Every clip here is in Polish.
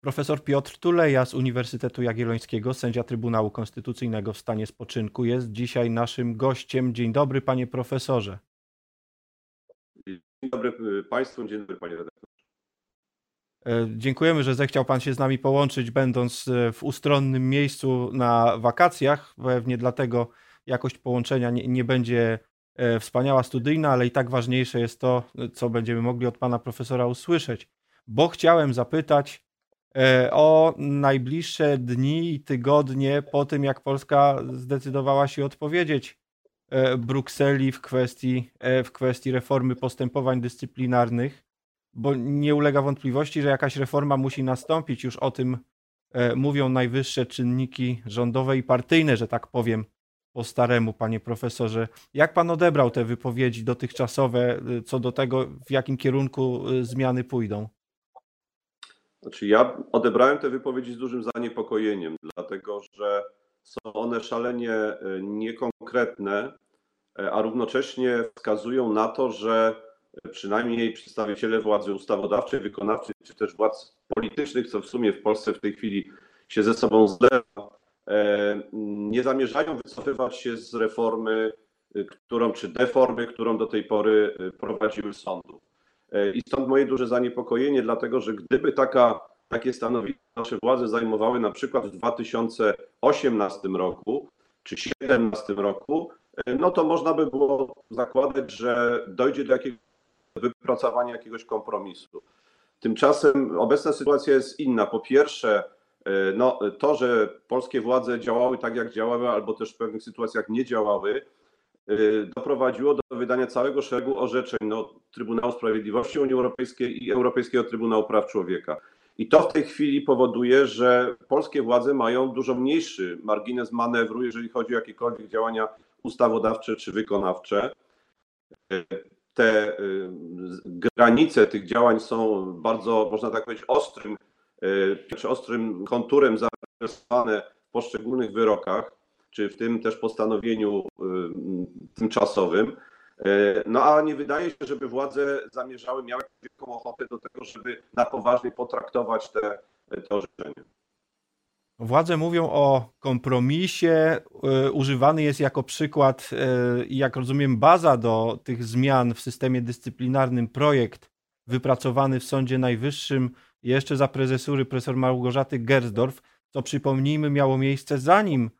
Profesor Piotr Tuleja z Uniwersytetu Jagiellońskiego, sędzia Trybunału Konstytucyjnego w stanie spoczynku, jest dzisiaj naszym gościem. Dzień dobry, panie profesorze. Dzień dobry państwu, dzień dobry panie redaktorze. Dziękujemy, że zechciał pan się z nami połączyć, będąc w ustronnym miejscu na wakacjach. Pewnie dlatego jakość połączenia nie będzie wspaniała, studyjna, ale i tak ważniejsze jest to, co będziemy mogli od pana profesora usłyszeć. Bo chciałem zapytać o najbliższe dni i tygodnie po tym, jak Polska zdecydowała się odpowiedzieć Brukseli w kwestii reformy postępowań dyscyplinarnych, bo nie ulega wątpliwości, że jakaś reforma musi nastąpić. Już o tym mówią najwyższe czynniki rządowe i partyjne, że tak powiem po staremu, panie profesorze. Jak pan odebrał te wypowiedzi dotychczasowe co do tego, w jakim kierunku zmiany pójdą? Znaczy, ja odebrałem te wypowiedzi z dużym zaniepokojeniem, dlatego że są one szalenie niekonkretne, a równocześnie wskazują na to, że przynajmniej przedstawiciele władzy ustawodawczej, wykonawczej, czy też władz politycznych, co w sumie w Polsce w tej chwili się ze sobą zlewa, nie zamierzają wycofywać się z reformy, którą do tej pory prowadziły sądy. I stąd moje duże zaniepokojenie, dlatego że gdyby takie stanowisko nasze władze zajmowały na przykład w 2018 roku czy 2017 roku, no to można by było zakładać, że dojdzie do wypracowania jakiegoś kompromisu. Tymczasem obecna sytuacja jest inna. Po pierwsze, no, to, że polskie władze działały tak, jak działały, albo też w pewnych sytuacjach nie działały, doprowadziło do wydania całego szeregu orzeczeń Trybunału Sprawiedliwości Unii Europejskiej i Europejskiego Trybunału Praw Człowieka. I to w tej chwili powoduje, że polskie władze mają dużo mniejszy margines manewru, jeżeli chodzi o jakiekolwiek działania ustawodawcze czy wykonawcze. Te granice tych działań są bardzo, można tak powiedzieć, ostrym konturem zarysowane w poszczególnych wyrokach, czy w tym też postanowieniu tymczasowym. No a nie wydaje się, żeby władze miały wielką ochotę do tego, żeby na poważnie potraktować te orzeczenia. Władze mówią o kompromisie, używany jest jako przykład i jak rozumiem baza do tych zmian w systemie dyscyplinarnym projekt wypracowany w Sądzie Najwyższym jeszcze za prezesury profesor Małgorzaty Gersdorf, co przypomnijmy miało miejsce zanim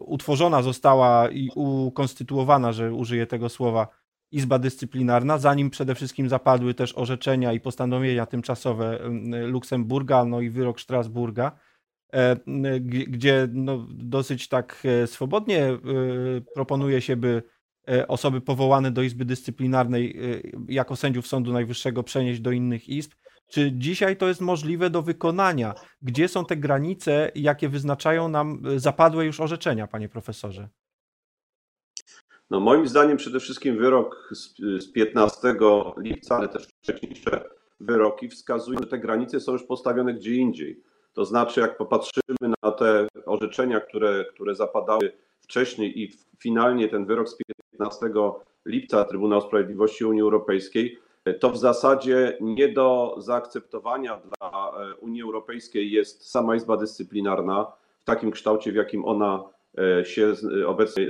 utworzona została i ukonstytuowana, że użyję tego słowa, Izba Dyscyplinarna, zanim przede wszystkim zapadły też orzeczenia i postanowienia tymczasowe Luksemburga, no i wyrok Strasburga, gdzie no dosyć tak swobodnie proponuje się, by osoby powołane do Izby Dyscyplinarnej jako sędziów Sądu Najwyższego przenieść do innych izb. Czy dzisiaj to jest możliwe do wykonania? Gdzie są te granice, jakie wyznaczają nam zapadłe już orzeczenia, panie profesorze? No moim zdaniem przede wszystkim wyrok z 15 lipca, ale też wcześniejsze wyroki wskazują, że te granice są już postawione gdzie indziej. To znaczy, jak popatrzymy na te orzeczenia, które zapadały wcześniej i finalnie ten wyrok z 15 lipca Trybunału Sprawiedliwości Unii Europejskiej, to w zasadzie nie do zaakceptowania dla Unii Europejskiej jest sama Izba Dyscyplinarna w takim kształcie, w jakim ona się obecnie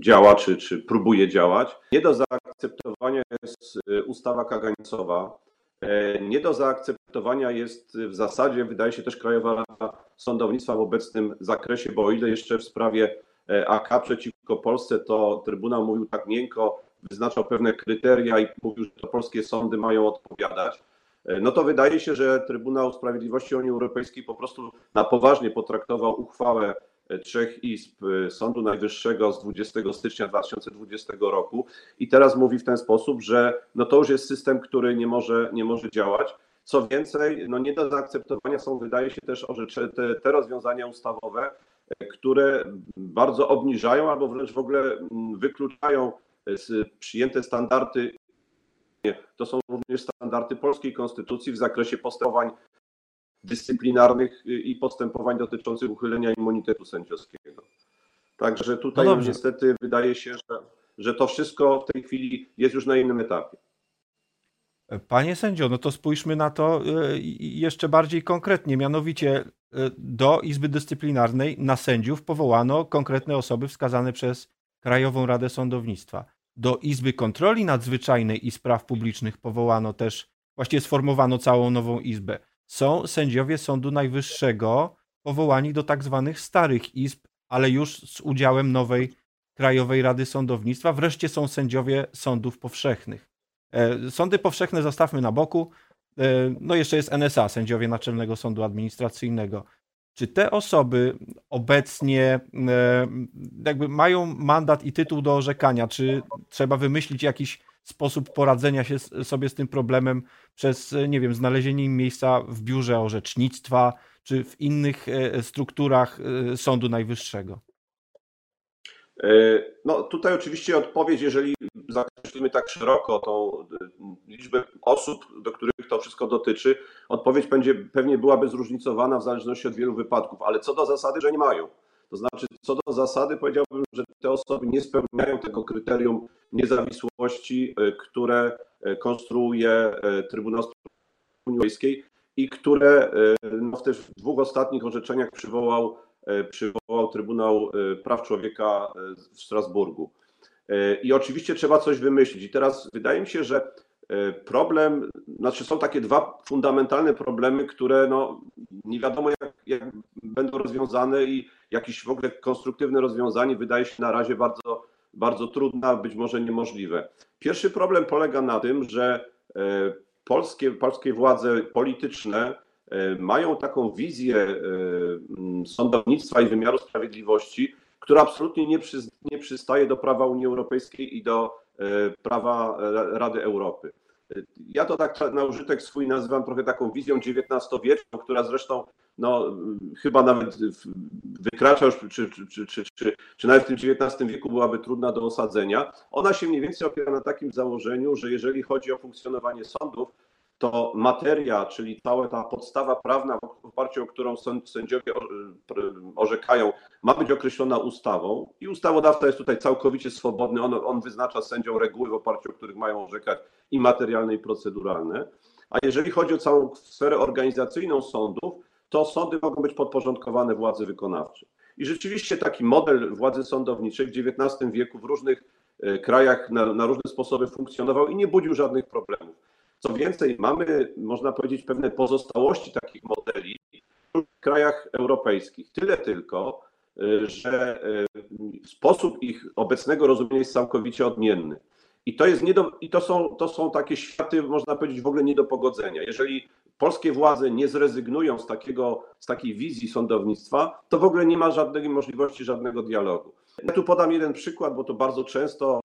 działa, czy próbuje działać. Nie do zaakceptowania jest ustawa kagańcowa. Nie do zaakceptowania jest w zasadzie, wydaje się, też Krajowa Rada Sądownictwa w obecnym zakresie, bo o ile jeszcze w sprawie AK przeciwko Polsce to Trybunał mówił tak miękko, wyznaczał pewne kryteria i mówił, że to polskie sądy mają odpowiadać, no to wydaje się, że Trybunał Sprawiedliwości Unii Europejskiej po prostu na poważnie potraktował uchwałę 3 izb Sądu Najwyższego z 20 stycznia 2020 roku i teraz mówi w ten sposób, że no to już jest system, który nie może działać. Co więcej, no nie do zaakceptowania są, wydaje się, też te rozwiązania ustawowe, które bardzo obniżają albo wręcz w ogóle wykluczają przyjęte standardy. To są również standardy polskiej konstytucji w zakresie postępowań dyscyplinarnych i postępowań dotyczących uchylenia immunitetu sędziowskiego. Także tutaj no niestety wydaje się, że to wszystko w tej chwili jest już na innym etapie. Panie sędzio, no to spójrzmy na to jeszcze bardziej konkretnie, mianowicie do Izby Dyscyplinarnej na sędziów powołano konkretne osoby wskazane przez Krajową Radę Sądownictwa. Do Izby Kontroli Nadzwyczajnej i Spraw Publicznych powołano też, właśnie sformowano całą nową izbę. Są sędziowie Sądu Najwyższego powołani do tak zwanych starych izb, ale już z udziałem nowej Krajowej Rady Sądownictwa. Wreszcie są sędziowie sądów powszechnych. Sądy powszechne zostawmy na boku. No jeszcze jest NSA, sędziowie Naczelnego Sądu Administracyjnego. Czy te osoby obecnie jakby mają mandat i tytuł do orzekania? Czy trzeba wymyślić jakiś sposób poradzenia się sobie z tym problemem przez, nie wiem, znalezienie im miejsca w biurze orzecznictwa czy w innych strukturach Sądu Najwyższego? No tutaj oczywiście odpowiedź, jeżeli zakreślimy tak szeroko tą liczbę osób, do których to wszystko dotyczy, odpowiedź będzie, pewnie byłaby zróżnicowana w zależności od wielu wypadków, ale co do zasady, że nie mają. To znaczy, co do zasady powiedziałbym, że te osoby nie spełniają tego kryterium niezawisłości, które konstruuje Trybunał Sprawiedliwości Unii Europejskiej i które też w dwóch ostatnich orzeczeniach przywołał Trybunał Praw Człowieka w Strasburgu. I oczywiście trzeba coś wymyślić. I teraz wydaje mi się, że problem, znaczy są takie dwa fundamentalne problemy, które no nie wiadomo jak będą rozwiązane i jakieś w ogóle konstruktywne rozwiązanie wydaje się na razie bardzo, bardzo trudne, a być może niemożliwe. Pierwszy problem polega na tym, że polskie władze polityczne mają taką wizję sądownictwa i wymiaru sprawiedliwości, która absolutnie nie przystaje do prawa Unii Europejskiej i do prawa Rady Europy. Ja to tak na użytek swój nazywam trochę taką wizją XIX-wieczną, która zresztą no, chyba nawet wykracza już, czy nawet w tym XIX wieku byłaby trudna do osadzenia. Ona się mniej więcej opiera na takim założeniu, że jeżeli chodzi o funkcjonowanie sądów, to materia, czyli cała ta podstawa prawna, w oparciu o którą sędziowie orzekają, ma być określona ustawą i ustawodawca jest tutaj całkowicie swobodny, on wyznacza sędziom reguły, w oparciu o których mają orzekać i materialne, i proceduralne. A jeżeli chodzi o całą sferę organizacyjną sądów, to sądy mogą być podporządkowane władzy wykonawczej. I rzeczywiście taki model władzy sądowniczej w XIX wieku w różnych krajach na różne sposoby funkcjonował i nie budził żadnych problemów. Co więcej, mamy, można powiedzieć, pewne pozostałości takich modeli w krajach europejskich. Tyle tylko, że sposób ich obecnego rozumienia jest całkowicie odmienny. I to jest to są takie światy, można powiedzieć, w ogóle nie do pogodzenia. Jeżeli polskie władze nie zrezygnują z takiej wizji sądownictwa, to w ogóle nie ma żadnej możliwości, żadnego dialogu. Ja tu podam jeden przykład, bo to bardzo często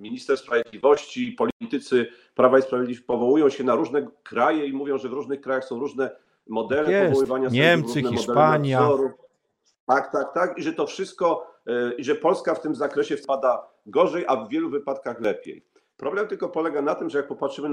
minister sprawiedliwości, politycy Prawa i Sprawiedliwości powołują się na różne kraje i mówią, że w różnych krajach są różne modele powoływania sędziów, Niemcy, Hiszpania. Tak. I że to wszystko, i że Polska w tym zakresie wpada gorzej, a w wielu wypadkach lepiej. Problem tylko polega na tym, że jak popatrzymy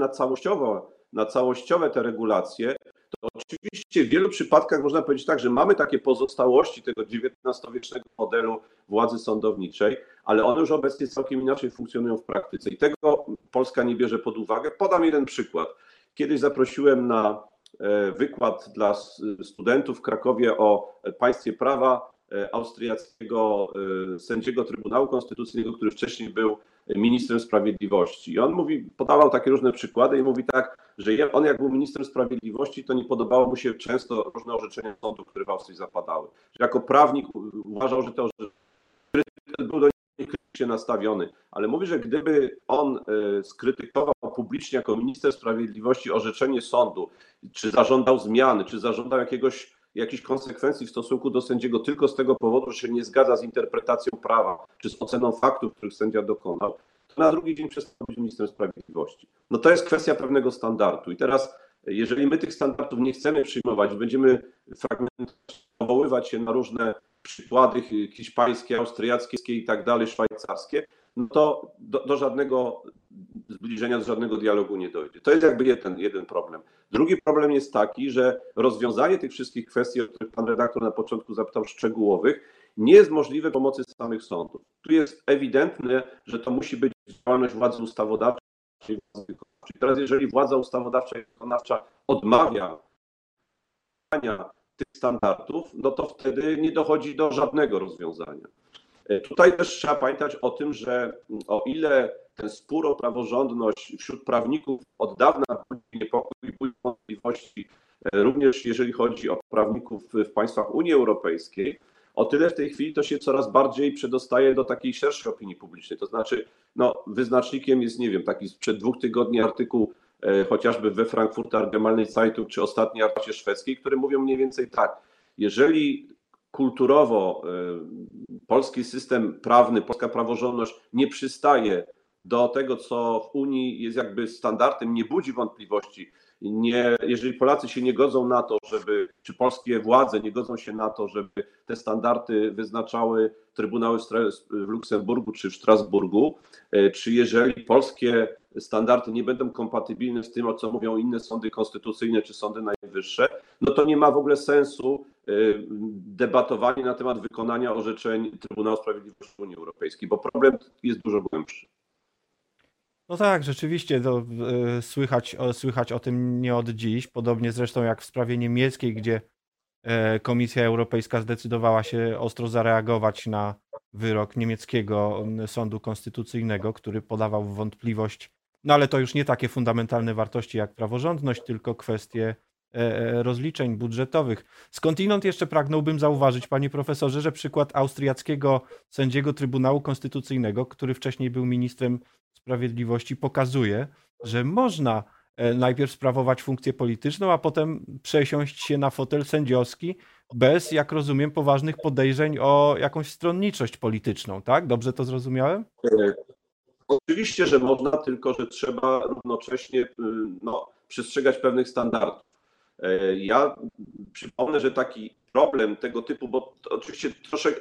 na całościowe te regulacje, to oczywiście w wielu przypadkach można powiedzieć tak, że mamy takie pozostałości tego XIX-wiecznego modelu władzy sądowniczej, ale one już obecnie całkiem inaczej funkcjonują w praktyce i tego Polska nie bierze pod uwagę. Podam jeden przykład. Kiedyś zaprosiłem na wykład dla studentów w Krakowie o państwie prawa austriackiego sędziego Trybunału Konstytucyjnego, który wcześniej był ministrem sprawiedliwości. I on podawał takie różne przykłady i mówi tak, że on jak był ministrem sprawiedliwości, to nie podobało mu się często różne orzeczenia sądu, które w Austrii zapadały. Że jako prawnik uważał, że to był do nich krytycznie nastawiony, ale mówi, że gdyby on skrytykował publicznie jako minister sprawiedliwości orzeczenie sądu, czy zażądał zmiany, czy zażądał jakichś konsekwencji w stosunku do sędziego tylko z tego powodu, że się nie zgadza z interpretacją prawa, czy z oceną faktów, których sędzia dokonał, to na drugi dzień przestał być ministrem sprawiedliwości. No to jest kwestia pewnego standardu. I teraz, jeżeli my tych standardów nie chcemy przyjmować, będziemy powoływać się na różne przykłady hiszpańskie, austriackie i tak dalej, szwajcarskie, no to do żadnego zbliżenia, do żadnego dialogu nie dojdzie. To jest jakby jeden problem. Drugi problem jest taki, że rozwiązanie tych wszystkich kwestii, o których pan redaktor na początku zapytał, szczegółowych, nie jest możliwe przy pomocy samych sądów. Tu jest ewidentne, że to musi być działalność władzy ustawodawczej, władzy wykonawczej. Czyli teraz, jeżeli władza ustawodawcza i wykonawcza odmawia tych standardów, no to wtedy nie dochodzi do żadnego rozwiązania. Tutaj też trzeba pamiętać o tym, że o ile ten spór o praworządność wśród prawników od dawna budzi niepokój i budzi wątpliwości, również jeżeli chodzi o prawników w państwach Unii Europejskiej, o tyle w tej chwili to się coraz bardziej przedostaje do takiej szerszej opinii publicznej. To znaczy, no, wyznacznikiem jest, nie wiem, taki sprzed 2 tygodni artykuł chociażby we Frankfurter Allgemeine Zeitung czy ostatniej artykuł szwedzkiej, które mówią mniej więcej tak: jeżeli kulturowo polski system prawny, polska praworządność nie przystaje do tego, co w Unii jest jakby standardem, nie budzi wątpliwości, jeżeli Polacy się nie godzą na to, czy polskie władze nie godzą się na to, żeby te standardy wyznaczały trybunały w Luksemburgu czy w Strasburgu, czy jeżeli polskie standardy nie będą kompatybilne z tym, o co mówią inne sądy konstytucyjne czy sądy najwyższe, no to nie ma w ogóle sensu debatowanie na temat wykonania orzeczeń Trybunału Sprawiedliwości Unii Europejskiej, bo problem jest dużo głębszy. No tak, rzeczywiście to słychać o tym nie od dziś. Podobnie zresztą jak w sprawie niemieckiej, gdzie Komisja Europejska zdecydowała się ostro zareagować na wyrok niemieckiego sądu konstytucyjnego, który podawał w wątpliwość, no ale to już nie takie fundamentalne wartości jak praworządność, tylko kwestie rozliczeń budżetowych. Skądinąd jeszcze pragnąłbym zauważyć, panie profesorze, że przykład austriackiego sędziego Trybunału Konstytucyjnego, który wcześniej był ministrem sprawiedliwości, pokazuje, że można najpierw sprawować funkcję polityczną, a potem przesiąść się na fotel sędziowski bez, jak rozumiem, poważnych podejrzeń o jakąś stronniczość polityczną, tak? Dobrze to zrozumiałem? Oczywiście, że można, tylko że trzeba równocześnie przestrzegać pewnych standardów. Ja przypomnę, że taki problem tego typu, bo oczywiście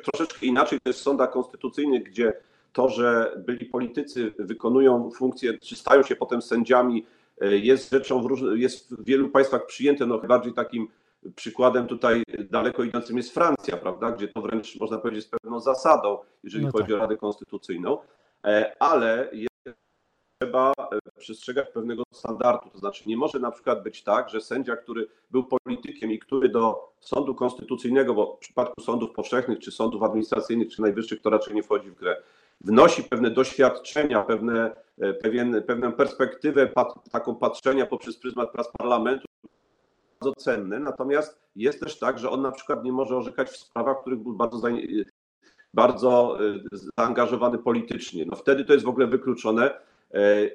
troszeczkę inaczej to jest w sądach konstytucyjnych, gdzie to, że byli politycy wykonują funkcję, czy stają się potem sędziami, jest rzeczą, jest w wielu państwach przyjęte. No bardziej takim przykładem tutaj daleko idącym jest Francja, prawda, gdzie to wręcz można powiedzieć z pewną zasadą, jeżeli chodzi o Radę Konstytucyjną, ale trzeba przestrzegać pewnego standardu. To znaczy nie może na przykład być tak, że sędzia, który był politykiem i który do sądu konstytucyjnego, bo w przypadku sądów powszechnych, czy sądów administracyjnych, czy najwyższych to raczej nie wchodzi w grę, wnosi pewne doświadczenia, pewną perspektywę taką patrzenia poprzez pryzmat prac parlamentu, bardzo cenne. Natomiast jest też tak, że on na przykład nie może orzekać w sprawach, w których był bardzo zaangażowany politycznie. No wtedy to jest w ogóle wykluczone.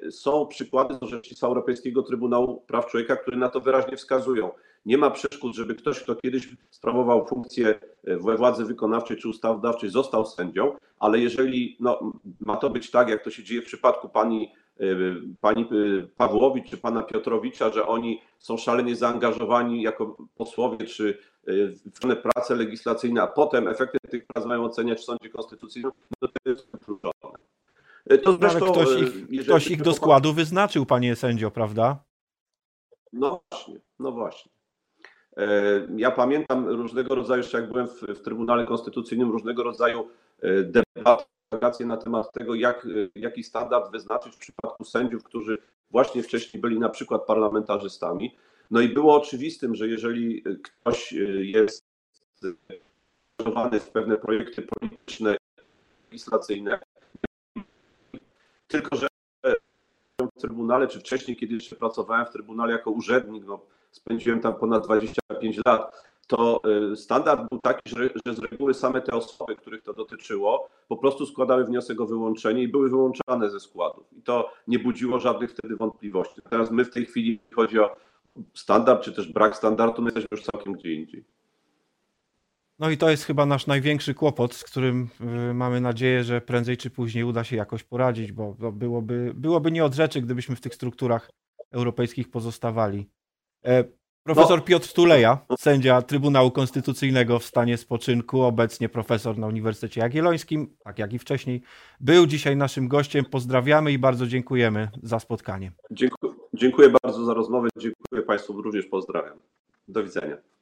Są przykłady z orzecznictwa Europejskiego Trybunału Praw Człowieka, które na to wyraźnie wskazują. Nie ma przeszkód, żeby ktoś, kto kiedyś sprawował funkcję we władzy wykonawczej czy ustawodawczej, został sędzią, ale jeżeli ma to być tak, jak to się dzieje w przypadku pani Pawłowicz czy pana Piotrowicza, że oni są szalenie zaangażowani jako posłowie czy w prace legislacyjne, a potem efekty tych prac mają oceniać w sądzie konstytucyjnym, no to jest wykluczone. To zresztą, ale ktoś ich do składu wyznaczył, panie sędzio, prawda? No właśnie. Ja pamiętam różnego rodzaju, jeszcze jak byłem w Trybunale Konstytucyjnym, różnego rodzaju debaty na temat tego, jaki standard wyznaczyć w przypadku sędziów, którzy właśnie wcześniej byli na przykład parlamentarzystami. No i było oczywistym, że jeżeli ktoś jest zaangażowany w pewne projekty polityczne, legislacyjne, tylko że w Trybunale, czy wcześniej, kiedy jeszcze pracowałem w Trybunale jako urzędnik, spędziłem tam ponad 25 lat, to standard był taki, że z reguły same te osoby, których to dotyczyło, po prostu składały wniosek o wyłączenie i były wyłączane ze składów. I to nie budziło żadnych wtedy wątpliwości. Teraz my w tej chwili, jeśli chodzi o standard, czy też brak standardu, my jesteśmy już całkiem gdzie indziej. No i to jest chyba nasz największy kłopot, z którym mamy nadzieję, że prędzej czy później uda się jakoś poradzić, bo byłoby nie od rzeczy, gdybyśmy w tych strukturach europejskich pozostawali. Profesor Piotr Tuleja, sędzia Trybunału Konstytucyjnego w stanie spoczynku, obecnie profesor na Uniwersytecie Jagiellońskim, tak jak i wcześniej, był dzisiaj naszym gościem. Pozdrawiamy i bardzo dziękujemy za spotkanie. Dziękuję bardzo za rozmowę, dziękuję państwu również, pozdrawiam. Do widzenia.